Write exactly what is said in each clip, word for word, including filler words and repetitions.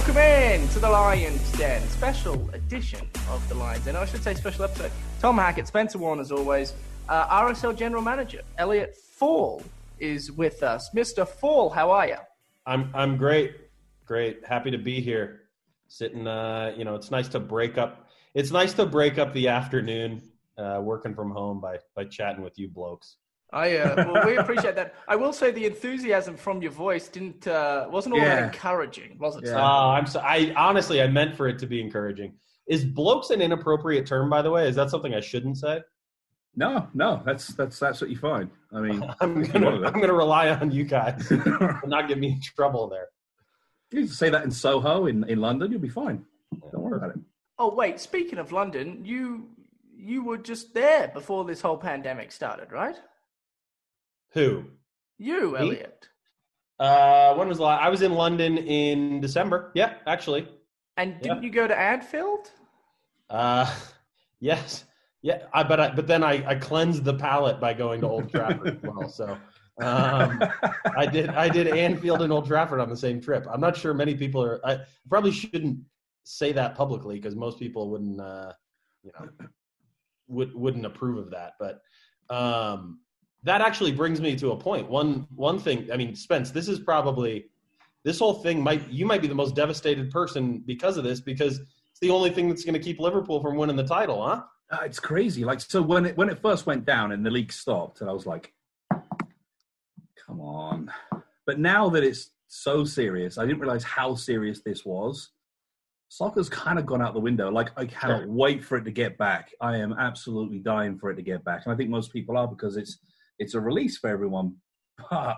welcome in to the Lions Den, special edition of the Lions Den. I should say special episode. Tom Hackett, Spencer Warren as always. Uh, R S L General Manager Elliot Fall is with us. Mister Fall, how are you? I'm I'm great, great. Happy to be here. Sitting, uh, you know, it's nice to break up. It's nice to break up the afternoon uh, working from home by by chatting with you blokes. I uh, well, we appreciate that. I will say the enthusiasm from your voice didn't uh, wasn't all yeah. that encouraging, was it? Yeah. Oh, I'm so, I honestly I meant for it to be encouraging. Is blokes an inappropriate term, by the way? Is that something I shouldn't say? No, no, that's that's that's what you find. I mean, I'm gonna I'm gonna rely on you guys to not get me in trouble there. You can say that in Soho in, in London, you'll be fine. Don't worry about it. Oh wait, speaking of London, you you were just there before this whole pandemic started, right? Who? You, Elliot. Uh, when was the last? I was in London in December. Yeah, actually. And didn't yeah. you go to Anfield? Uh, yes. Yeah, I but I but then I, I cleansed the palate by going to Old Trafford as well. So um, I did I did Anfield and Old Trafford on the same trip. I'm not sure many people are. I probably shouldn't say that publicly because most people wouldn't uh, you know would wouldn't approve of that. But um, that actually brings me to a point. One one thing, I mean, Spence, this is probably this whole thing might you might be the most devastated person because of this, because it's the only thing that's going to keep Liverpool from winning the title, huh? Uh, it's crazy. Like, so when it when it first went down and the league stopped, and I was like, "Come on!" But now that it's so serious, I didn't realize how serious this was. Soccer's kind of gone out the window. Like, I cannot sure. wait for it to get back. I am absolutely dying for it to get back, and I think most people are because it's. It's a release for everyone, but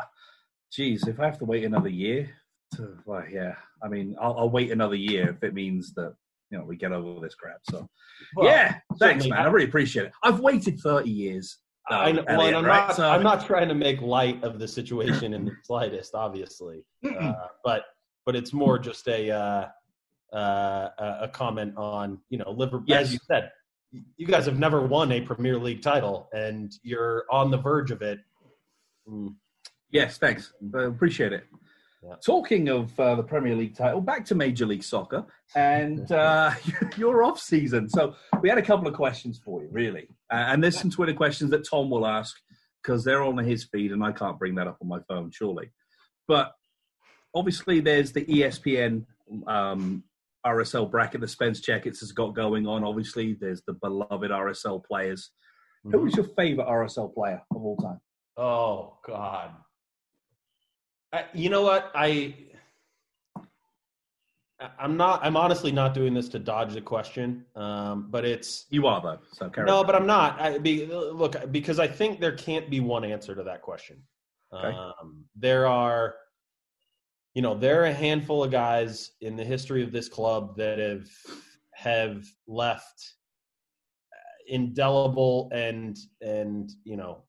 geez, if I have to wait another year, to, well, yeah, I mean, I'll, I'll wait another year if it means that, you know, we get over this crap. So, well, yeah, thanks, man. I really appreciate it. I've waited thirty years. Uh, I know, Elliot, well, and I'm, right? not, so, I'm not trying to make light of the situation in the slightest, obviously, uh, but but it's more just a uh, uh, a comment on, you know, Liverpool, yes. as you said. You guys have never won a Premier League title, and you're on the verge of it. Mm. Yes, thanks. I appreciate it. Yeah. Talking of uh, the Premier League title, back to Major League Soccer and uh, your off season. So we had a couple of questions for you, really. Uh, and there's some Twitter questions that Tom will ask because they're on his feed, and I can't bring that up on my phone, surely. But obviously there's the E S P N um R S L bracket that Spence Checkets has got going on. Obviously, there's the beloved R S L players. Mm-hmm. Who is your favorite R S L player of all time? Oh, God. I, you know what? I, I'm not, I'm honestly not doing this to dodge the question, um, but it's... You are, though. So carry no, on. But I'm not. I, be, look, because I think there can't be one answer to that question. Okay. Um, there are... You know, there are a handful of guys in the history of this club that have have left indelible and and you know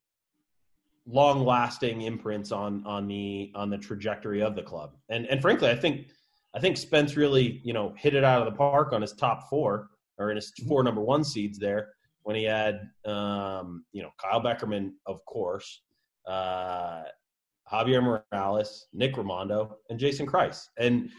long lasting imprints on on the on the trajectory of the club. And and frankly, I think I think Spence really you know hit it out of the park on his top four or in his four number one seeds there when he had um, you know Kyle Beckerman, of course. Uh, Javier Morales, Nick Raimondo, and Jason Kreis. And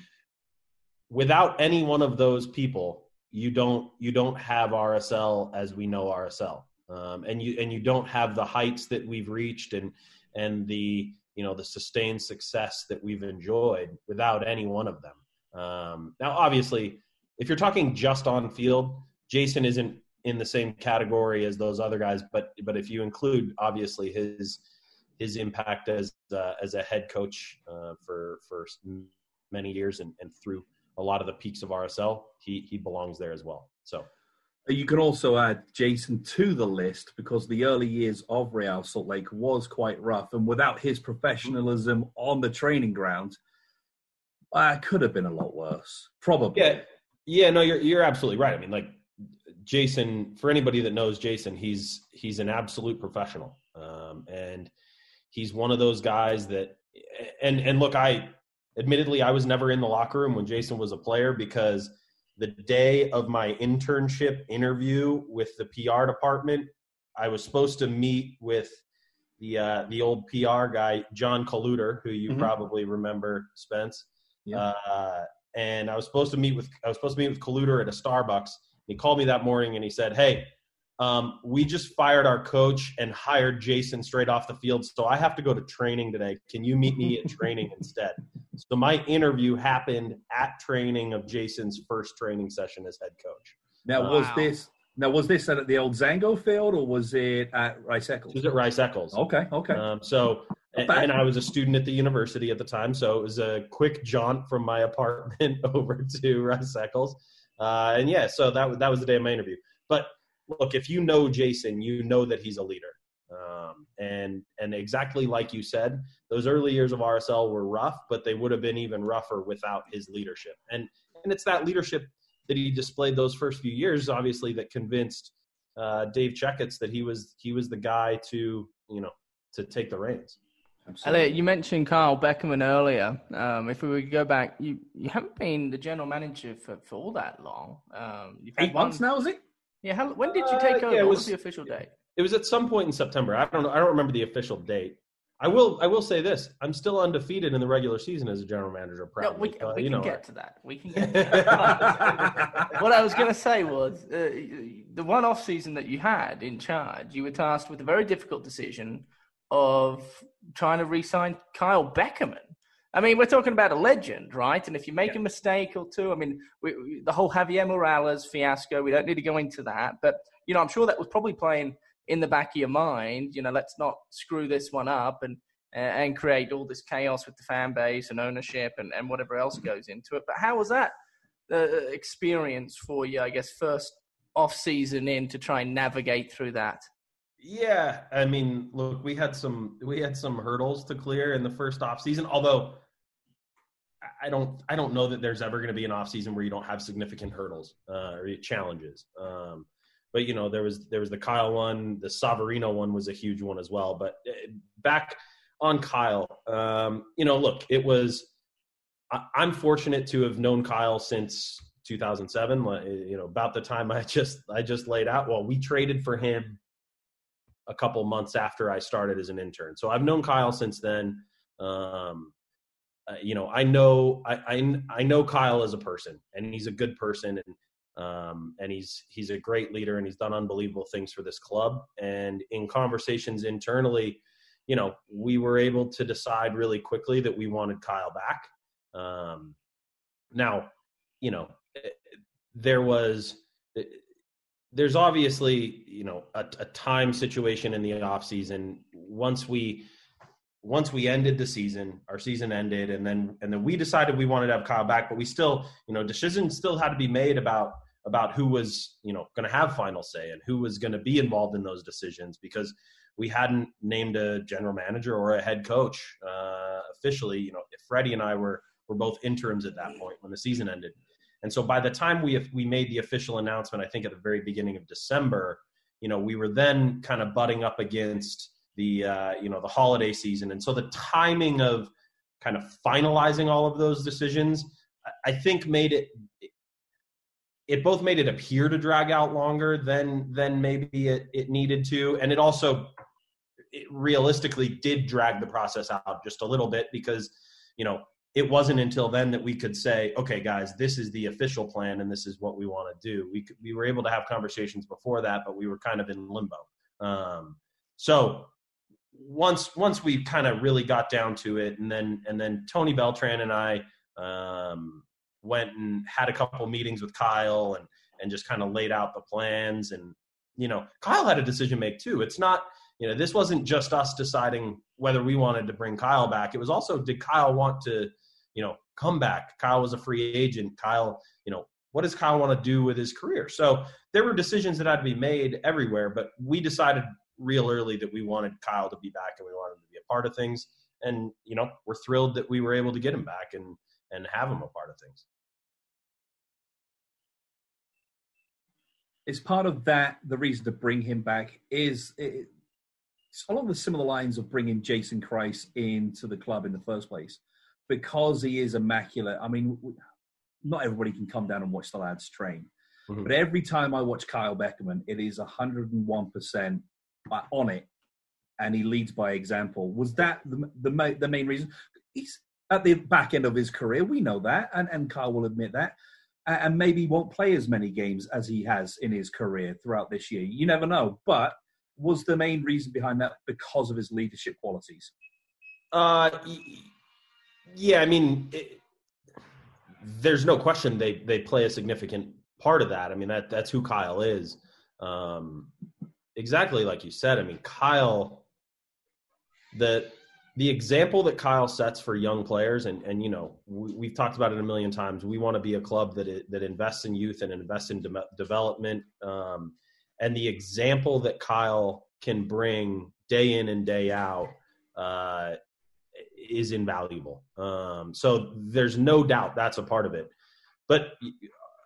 without any one of those people, you don't you don't have R S L as we know R S L, um, and you and you don't have the heights that we've reached and and the you know the sustained success that we've enjoyed without any one of them. Um, now, obviously, if you're talking just on field, Jason isn't in the same category as those other guys, but but if you include obviously his his impact as uh, as a head coach uh, for for many years and, and through a lot of the peaks of R S L, he he belongs there as well. So you can also add Jason to the list because the early years of Real Salt Lake was quite rough, and without his professionalism on the training ground, uh, could have been a lot worse. Probably. Yeah, yeah. No, you're you're absolutely right. I mean, like Jason, for anybody that knows Jason, he's he's an absolute professional, um, and he's one of those guys that, and and look, I admittedly I was never in the locker room when Jason was a player because the day of my internship interview with the P R department, I was supposed to meet with the uh, the old P R guy John Kaluter, who you mm-hmm. probably remember, Spence. Yeah. Uh, and I was supposed to meet with I was supposed to meet with Kaluter at a Starbucks. He called me that morning and he said, "Hey, um, we just fired our coach and hired Jason straight off the field, so I have to go to training today. Can you meet me at training instead?" So my interview happened at training of Jason's first training session as head coach. Now, wow. was this now was this at the old Zango Field or was it at Rice Eccles? It was at Rice Eccles. Okay, okay. Um, so. And I was a student at the university at the time, so it was a quick jaunt from my apartment over to Rice Eccles. Uh, and, yeah, so that, that was the day of my interview. But, look, if you know Jason, you know that he's a leader. Um, and and exactly like you said, those early years of R S L were rough, but they would have been even rougher without his leadership. And, and it's that leadership that he displayed those first few years, obviously, that convinced uh, Dave Checkets that he was he was the guy to, you know, to take the reins. Absolutely. Elliot, you mentioned Kyle Beckerman earlier. Um, if we would go back, you, you haven't been the general manager for, for all that long. Um, you've had Eight one, months now, is it? Yeah. How, when did you take uh, over? Yeah, it was, what was the official date? It was at some point in September. I don't know. I don't remember the official date. I will. I will say this: I'm still undefeated in the regular season as a general manager. Probably. No, we, uh, we you can know, get to that. We can get to that. What I was going to say was uh, the one off season that you had in charge. You were tasked with a very difficult decision of trying to re-sign Kyle Beckerman. I mean, we're talking about a legend, right? And if you make yeah. a mistake or two, I mean, we, we, the whole Javier Morales fiasco, we don't need to go into that. But, you know, I'm sure that was probably playing in the back of your mind, you know, let's not screw this one up and uh, and create all this chaos with the fan base and ownership and, and whatever else goes into it. But how was that uh, experience for you, I guess, first off-season in to try and navigate through that? Yeah, I mean, look, we had some we had some hurdles to clear in the first off season. Although I don't I don't know that there's ever going to be an off season where you don't have significant hurdles uh, or challenges. Um, but you know, there was there was the Kyle one, the Savarino one was a huge one as well. But back on Kyle, um, you know, look, it was I, I'm fortunate to have known Kyle since two thousand seven. You know, about the time I just I just laid out. Well, we traded for him a couple months after I started as an intern. So I've known Kyle since then. Um, uh, you know, I know, I, I, I know Kyle as a person, and he's a good person, and um, and he's, he's a great leader, and he's done unbelievable things for this club. And in conversations internally, you know, we were able to decide really quickly that we wanted Kyle back. Um, now, you know, there was, There's obviously, you know, a, a time situation in the off season. Once we, once we ended the season, our season ended, and then and then we decided we wanted to have Kyle back, but we still, you know, decisions still had to be made about about who was, you know, going to have final say and who was going to be involved in those decisions, because we hadn't named a general manager or a head coach uh, officially. You know, Freddie and I were were both interims at that point when the season ended. And so by the time we we made the official announcement, I think at the very beginning of December, you know, we were then kind of butting up against the, uh, you know, the holiday season. And so the timing of kind of finalizing all of those decisions, I think made it, it both made it appear to drag out longer than, than maybe it, it needed to. And it also it realistically did drag the process out just a little bit, because, you know, it wasn't until then that we could say, okay, guys, this is the official plan and this is what we want to do. We could, we were able to have conversations before that, but we were kind of in limbo. Um, so once once we kind of really got down to it, and then and then Tony Beltran and I um, went and had a couple meetings with Kyle and and just kind of laid out the plans. And, you know, Kyle had a decision to make too. It's not, you know, this wasn't just us deciding whether we wanted to bring Kyle back. It was also, did Kyle want to, you know, come back? Kyle was a free agent. Kyle, you know, what does Kyle want to do with his career? So there were decisions that had to be made everywhere, but we decided real early that we wanted Kyle to be back and we wanted him to be a part of things. And, you know, we're thrilled that we were able to get him back and, and have him a part of things. Is part of that the reason to bring him back is it, along the similar lines of bringing Jason Kreis into the club in the first place? Because he is immaculate. I mean, not everybody can come down and watch the lads train. Mm-hmm. But every time I watch Kyle Beckerman, it is one hundred one percent on it, and he leads by example. Was that the the, the main reason? He's at the back end of his career. We know that, and, and Kyle will admit that. And maybe won't play as many games as he has in his career throughout this year. You never know. But was the main reason behind that because of his leadership qualities? Uh, yeah, I mean, it, there's no question they, they play a significant part of that. I mean, that that's who Kyle is. Um, exactly like you said. I mean, Kyle, the the example that Kyle sets for young players, and, and you know, we, we've talked about it a million times. We want to be a club that it, that invests in youth and invests in de- development. Um, and the example that Kyle can bring day in and day out uh, is invaluable. Um, so there's no doubt that's a part of it. But,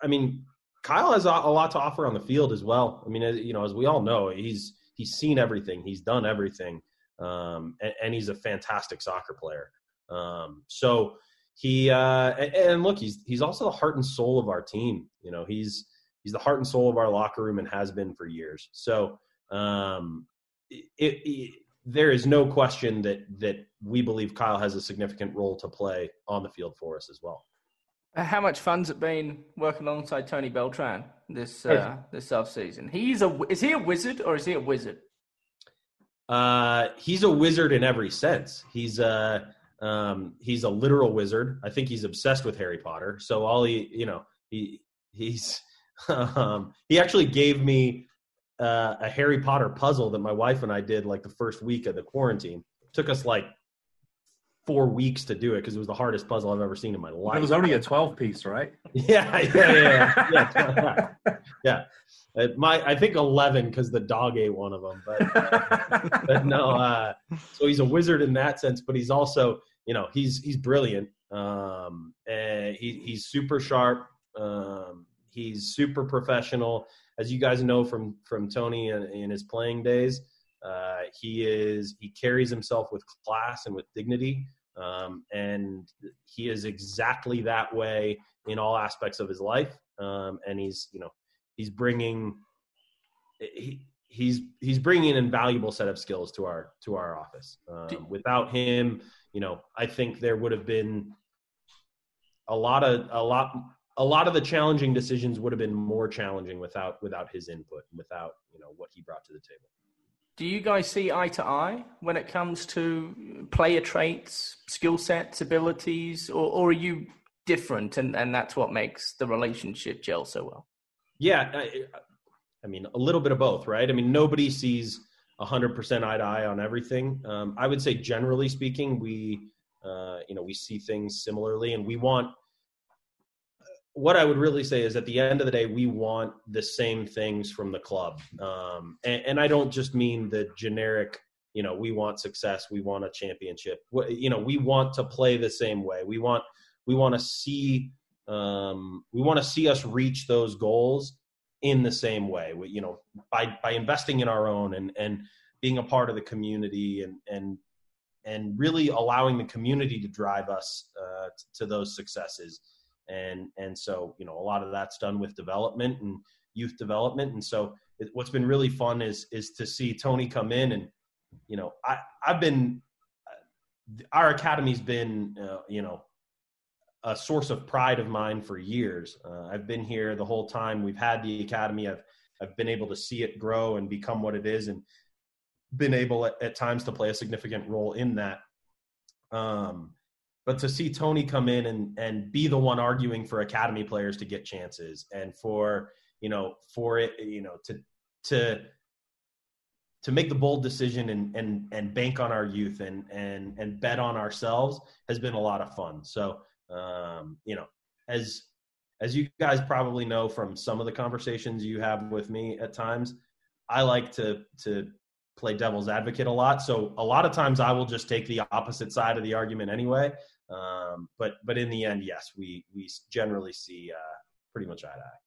I mean, Kyle has a lot to offer on the field as well. I mean, you know, as we all know, he's he's seen everything. He's done everything. Um, and, and he's a fantastic soccer player. Um, so he, uh, and, and look, he's, he's also the heart and soul of our team. You know, he's, he's the heart and soul of our locker room and has been for years. So, um, it, it, there is no question that, that we believe Kyle has a significant role to play on the field for us as well. How much fun's it been working alongside Tony Beltran this, uh, this off season? He's a, is he a wizard or is he a wizard? Uh, he's a wizard in every sense. He's a, um, he's a literal wizard. I think he's obsessed with Harry Potter. So all he, you know, he, he's, um, he actually gave me, uh, a Harry Potter puzzle that my wife and I did like the first week of the quarantine. It took us like four weeks to do it, 'cause it was the hardest puzzle I've ever seen in my life. It was only a twelve piece, right? Yeah. Yeah. Yeah. Yeah. yeah. yeah. My, I think eleven because the dog ate one of them. But, uh, but no, uh, so he's a wizard in that sense. But he's also, you know, he's he's brilliant. Um, and he, he's super sharp. Um, he's super professional, as you guys know from from Tony in, in his playing days. Uh, he is he carries himself with class and with dignity, um, and he is exactly that way in all aspects of his life. Um, and he's, you know. He's bringing he, he's he's bringing an invaluable set of skills to our to our office. Um, without him, you know, I think there would have been a lot of a lot a lot of the challenging decisions would have been more challenging without without his input, without, you know, what he brought to the table. Do you guys see eye to eye when it comes to player traits, skill sets, abilities, or, or are you different, and, and that's what makes the relationship gel so well? Yeah, I, I mean, a little bit of both, right? I mean, nobody sees one hundred percent eye to eye on everything. Um, I would say, generally speaking, we, uh, you know, we see things similarly, and we want – what I would really say is at the end of the day, we want the same things from the club. Um, and, and I don't just mean the generic, you know, we want success, we want a championship. You know, we want to play the same way. We want, we want to see – Um, we want to see us reach those goals in the same way, we, you know, by, by investing in our own and, and being a part of the community and, and, and really allowing the community to drive us uh, to those successes. And, and so, you know, a lot of that's done with development and youth development. And so it, what's been really fun is, is to see Tony come in and, you know, I, I've been, our academy's been, uh, you know, a source of pride of mine for years. Uh, I've been here the whole time we've had the academy. I've, I've been able to see it grow and become what it is, and been able at, at times to play a significant role in that. Um, but to see Tony come in and, and be the one arguing for academy players to get chances, and for, you know, for it, you know, to, to, to make the bold decision and, and, and bank on our youth and, and, and bet on ourselves has been a lot of fun. So, Um, you know, as, as you guys probably know from some of the conversations you have with me at times, I like to, to play devil's advocate a lot. So a lot of times I will just take the opposite side of the argument anyway. Um, but, but in the end, yes, we, we generally see uh, pretty much eye to eye.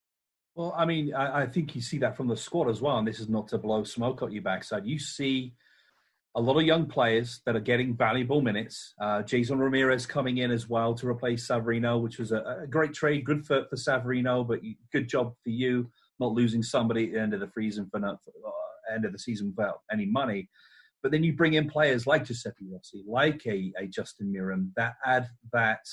Well, I mean, I, I think you see that from the squad as well. And this is not to blow smoke up your backside. You see a lot of young players that are getting valuable minutes. Uh, Jason Ramirez coming in as well to replace Savarino, which was a, a great trade. Good for, for Savarino, but you, good job for you not losing somebody at the end of the season for not, uh, end of the season without any money. But then you bring in players like Giuseppe Rossi, like a, a Justin Meram, that add that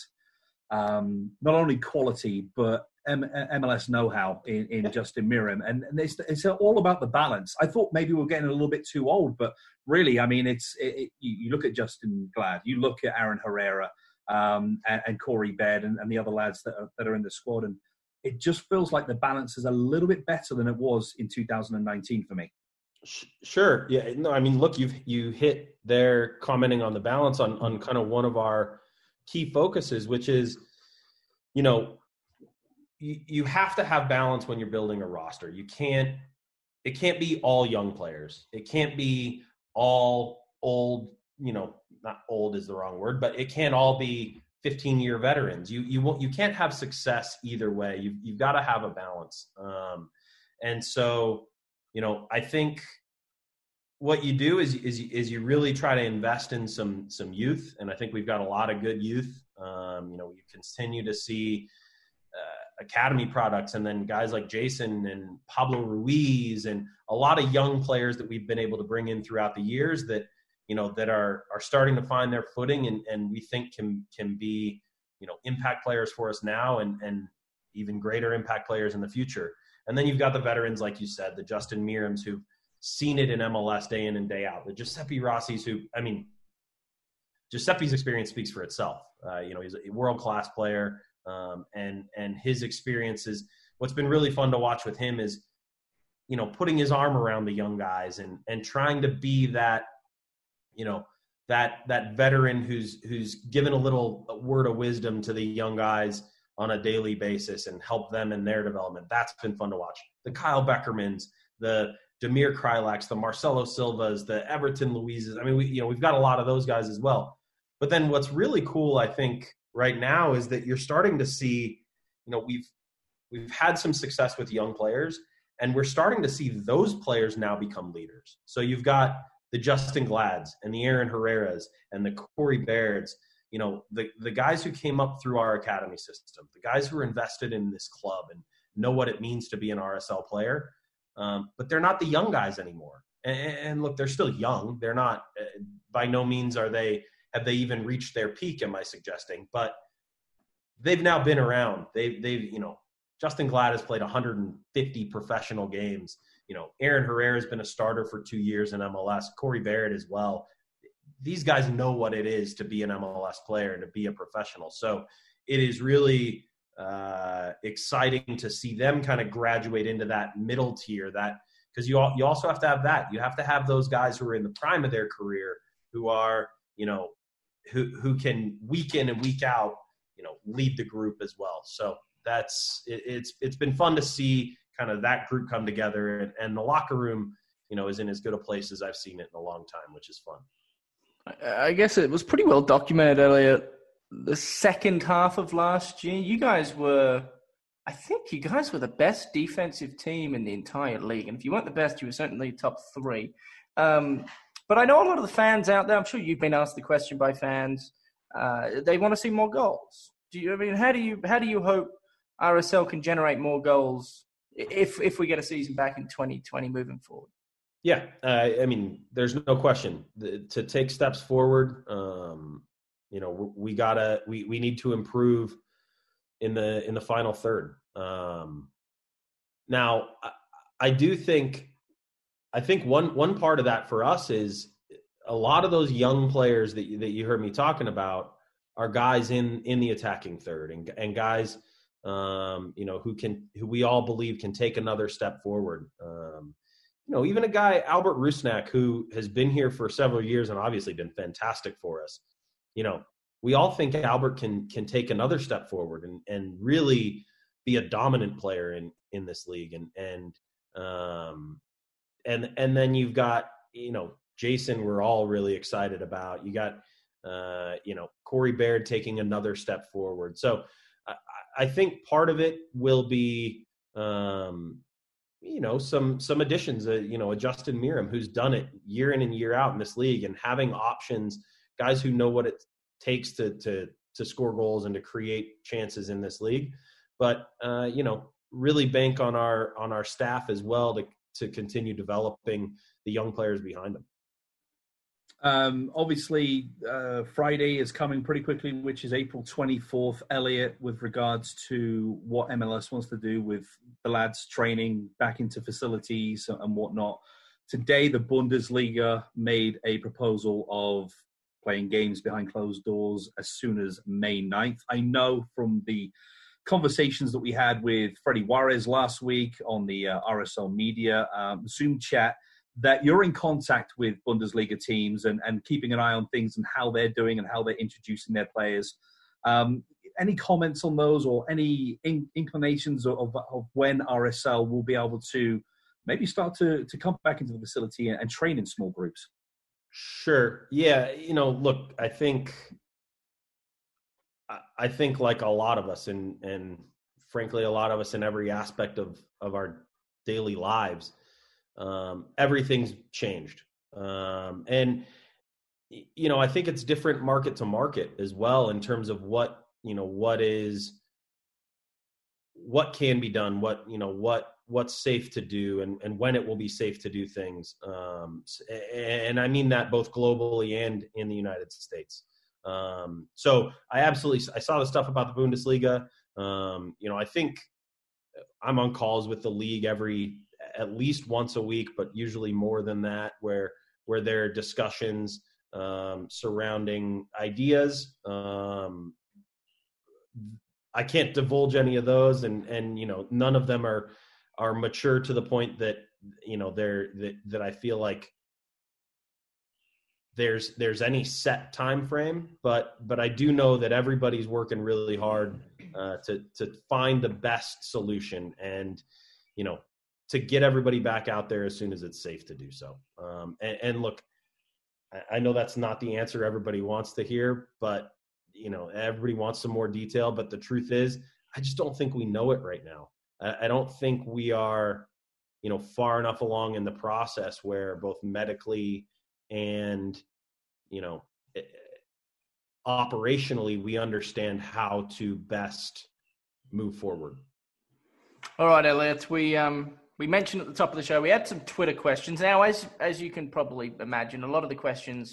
um, not only quality, but M- MLS know-how in, in yeah. Justin Meram. And, and it's, it's all about the balance. I thought maybe we're getting a little bit too old, but really, I mean, it's it, it, you look at Justin Glad, you look at Aaron Herrera um, and, and Corey Baird and, and the other lads that are, that are in the squad, and it just feels like the balance is a little bit better than it was in two thousand nineteen for me. Sure. Yeah. No, I mean, look, you've, you hit there commenting on the balance on, on kind of one of our key focuses, which is, you know, you, you have to have balance when you're building a roster. You can't, it can't be all young players. It can't be all old, you know, not old is the wrong word, but it can't all be fifteen year veterans. You, you won't, you can't have success either way. You've, you've got to have a balance. Um, and so, you know, I think what you do is, is, is you really try to invest in some, some youth. And I think we've got a lot of good youth. Um, you know, you continue to see uh, academy products, and then guys like Jason and Pablo Ruiz and a lot of young players that we've been able to bring in throughout the years that, you know, that are, are starting to find their footing and, and we think can, can be, you know, impact players for us now and, and even greater impact players in the future. And then you've got the veterans, like you said, the Justin Merams who've seen it in M L S day in and day out. The Giuseppe Rossi's who, I mean, Giuseppe's experience speaks for itself. Uh, you know, he's a world-class player, um, and and his experiences. What's been really fun to watch with him is, you know, putting his arm around the young guys and and trying to be that, you know, that that veteran who's who's given a little word of wisdom to the young guys on a daily basis and help them in their development. That's been fun to watch. The Kyle Beckermans, the Demir Krylax, the Marcelo Silvas, the Everton Louises. I mean, we, you know, we've got a lot of those guys as well. But then what's really cool, I think, right now is that you're starting to see, you know, we've we've had some success with young players, and we're starting to see those players now become leaders. So you've got the Justin Glads and the Aaron Herreras and the Corey Bairds, you know, the, the guys who came up through our academy system, the guys who are invested in this club and know what it means to be an R S L player, um, but they're not the young guys anymore. And, and look, they're still young. They're not, uh, by no means are they, have they even reached their peak, am I suggesting? But they've now been around. They've, they've you know, Justin Glad has played one hundred fifty professional games. You know, Aaron Herrera has been a starter for two years in M L S, Corey Barrett as well. These guys know what it is to be an M L S player and to be a professional. So it is really uh, exciting to see them kind of graduate into that middle tier, that because you all, you also have to have that. You have to have those guys who are in the prime of their career who are, you know, who, who can week in and week out, you know, lead the group as well. So that's, it, it's, it's been fun to see kind of that group come together, and, and the locker room, you know, is in as good a place as I've seen it in a long time, which is fun. I guess it was pretty well documented, Elliot. The second half of last year, you guys were, I think you guys were the best defensive team in the entire league. And if you weren't the best, you were certainly top three. Um, but I know a lot of the fans out there, I'm sure you've been asked the question by fans, uh, they want to see more goals. Do you, I mean, how do you, how do you hope R S L can generate more goals if, if we get a season back in twenty twenty moving forward? Yeah, uh, I mean, there's no question. The, to take steps forward, um, you know, we, we gotta, we, we need to improve in the in the final third. Um, now, I, I do think, I think one one part of that for us is a lot of those young players that you, that you heard me talking about are guys in in the attacking third and and guys, um, you know, who can who we all believe can take another step forward. Um, You know, even a guy, Albert Rusnak, who has been here for several years and obviously been fantastic for us. You know, we all think Albert can can take another step forward and, and really be a dominant player in, in this league. And and um and and then you've got, you know, Jason, we're all really excited about. You got uh, you know, Corey Baird taking another step forward. So I, I think part of it will be um you know, some, some additions, uh, you know, a Justin Meram who's done it year in and year out in this league, and having options, guys who know what it takes to, to, to score goals and to create chances in this league. But, uh, you know, really bank on our, on our staff as well to, to continue developing the young players behind them. Um, obviously, uh, Friday is coming pretty quickly, which is April twenty-fourth. Elliot, with regards to what M L S wants to do with the lads training back into facilities and whatnot. Today, the Bundesliga made a proposal of playing games behind closed doors as soon as May ninth. I know from the conversations that we had with Freddy Juarez last week on the uh, R S L Media um, Zoom chat, that you're in contact with Bundesliga teams and, and keeping an eye on things and how they're doing and how they're introducing their players. Um, any comments on those or any in, inclinations of, of when R S L will be able to maybe start to, to come back into the facility and, and train in small groups? Sure. Yeah. You know, look, I think, I think like a lot of us and, and frankly, a lot of us in every aspect of, of our daily lives, Um, everything's changed. Um, and, you know, I think it's different market to market as well in terms of what, you know, what is, what can be done, what, you know, what, what's safe to do and, and when it will be safe to do things. Um, and I mean that both globally and in the United States. Um, so I absolutely, I saw the stuff about the Bundesliga. Um, you know, I think I'm on calls with the league every, at least once a week, but usually more than that, where where there are discussions um, surrounding ideas. Um, I can't divulge any of those, and and you know none of them are are mature to the point that you know they're that, that I feel like there's there's any set time frame. But but I do know that everybody's working really hard uh, to to find the best solution, and you know. to get everybody back out there as soon as it's safe to do so. Um, and, and look, I, I know that's not the answer everybody wants to hear, but you know, everybody wants some more detail, but the truth is, I just don't think we know it right now. I, I don't think we are, you know, far enough along in the process where both medically and, you know, it, operationally, we understand how to best move forward. All right, Elliot, we, um, We mentioned at the top of the show, we had some Twitter questions. Now, as as you can probably imagine, a lot of the questions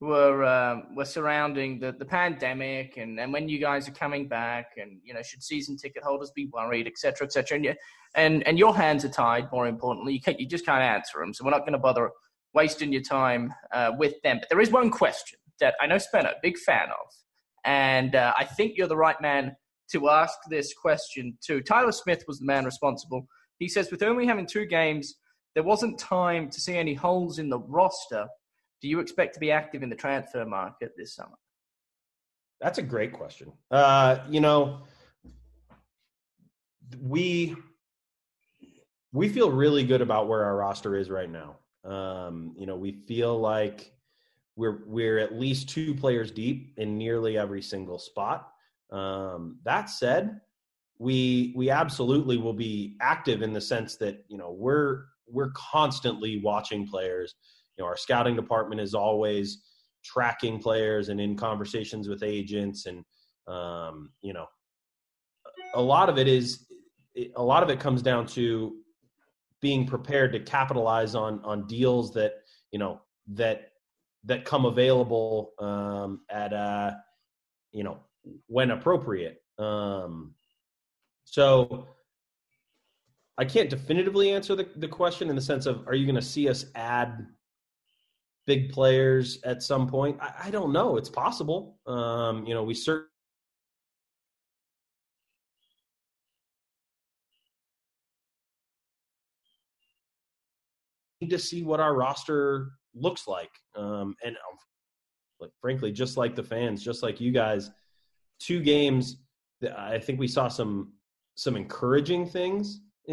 were uh, were surrounding the, the pandemic and, and when you guys are coming back and, you know, should season ticket holders be worried, et cetera, et cetera. And, you, and, and your hands are tied, more importantly. You can't, you just can't answer them, so we're not going to bother wasting your time uh, with them. But there is one question that I know Spencer, big fan of, and uh, I think you're the right man to ask this question to. Tyler Smith was the man responsible. He says, with only having two games, there wasn't time to see any holes in the roster. Do you expect to be active in the transfer market this summer? That's a great question. Uh, you know, we we feel really good about where our roster is right now. Um, you know, we feel like we're we're at least two players deep in nearly every single spot. Um, that said, We we absolutely will be active in the sense that, you know, we're we're constantly watching players. You know, our scouting department is always tracking players and in conversations with agents. And, um, you know, a lot of it is – a lot of it comes down to being prepared to capitalize on on deals that, you know, that that come available um, at, uh, you know, when appropriate. Um So I can't definitively answer the, the question in the sense of, are you going to see us add big players at some point? I, I don't know. It's possible. Um, you know, we certainly. need to see what our roster looks like. Um, and like, frankly, just like the fans, just like you guys, two games, I think we saw some, some encouraging things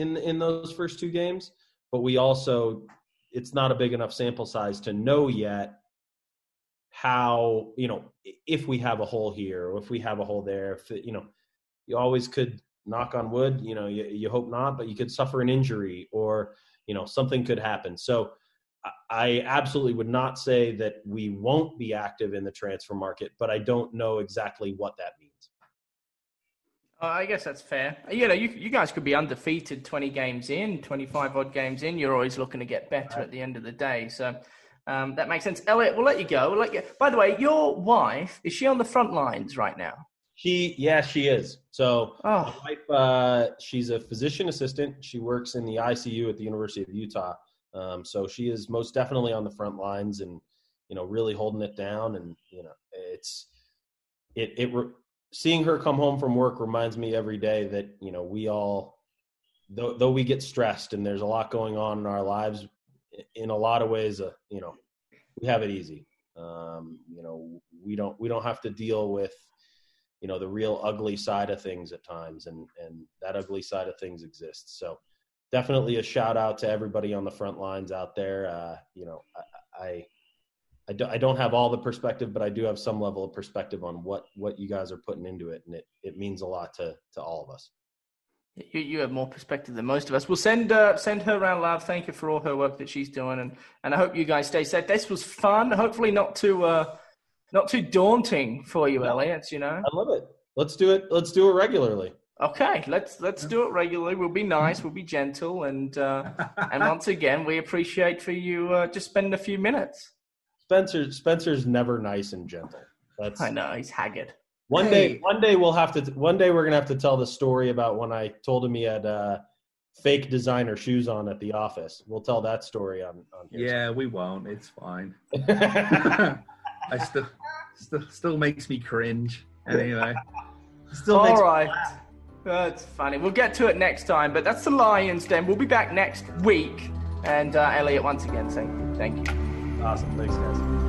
in in those first two games, but we also, it's not a big enough sample size to know yet how, you know, if we have a hole here or if we have a hole there, if, you know, you always could, knock on wood, you know, you, you hope not, but you could suffer an injury or, you know, something could happen. So I absolutely would not say that we won't be active in the transfer market, but I don't know exactly what that means. Uh, I guess that's fair. You know, you you guys could be undefeated twenty games in, twenty-five odd games in. You're always looking to get better at the end of the day. So Um, that makes sense. Elliot, we'll let you go. We'll let you... By the way, your wife, is she on the front lines right now? She, yeah, she is. So oh. my wife, uh, she's a physician assistant. She works in the I C U at the University of Utah. Um, so she is most definitely on the front lines and, you know, really holding it down. And, you know, it's, it, it, re- seeing her come home from work reminds me every day that, you know, we all, though, though we get stressed and there's a lot going on in our lives, in a lot of ways, uh, you know, we have it easy. Um, you know, we don't, we don't have to deal with, you know, the real ugly side of things at times, and, and that ugly side of things exists. So definitely a shout out to everybody on the front lines out there. Uh, you know, I, I, I, do, I don't have all the perspective, but I do have some level of perspective on what, what you guys are putting into it. And it, it means a lot to, to all of us. You, you have more perspective than most of us. We'll send, uh, send her around love. Thank you for all her work that she's doing. And, and I hope you guys stay safe. This was fun. Hopefully not too, uh, not too daunting for you, Elliot, you know? I love it. Let's do it. Let's do it regularly. Okay, let's let's do it regularly. We'll be nice. We'll be gentle, and uh, and once again, we appreciate for you uh, just spending a few minutes. Spencer Spencer's never nice and gentle. That's, I know he's haggard. One hey. day, one day we'll have to. One day we're gonna have to tell the story about when I told him he had uh, fake designer shoes on at the office. We'll tell that story on. on here yeah, soon. We won't. It's fine. I still, still still makes me cringe. Anyway, still all makes right. Me laugh. That's funny. We'll get to it next time, but that's the Lions Den. We'll be back next week. And uh, Elliot, once again, thank you. Thank you. Awesome. Thanks, guys.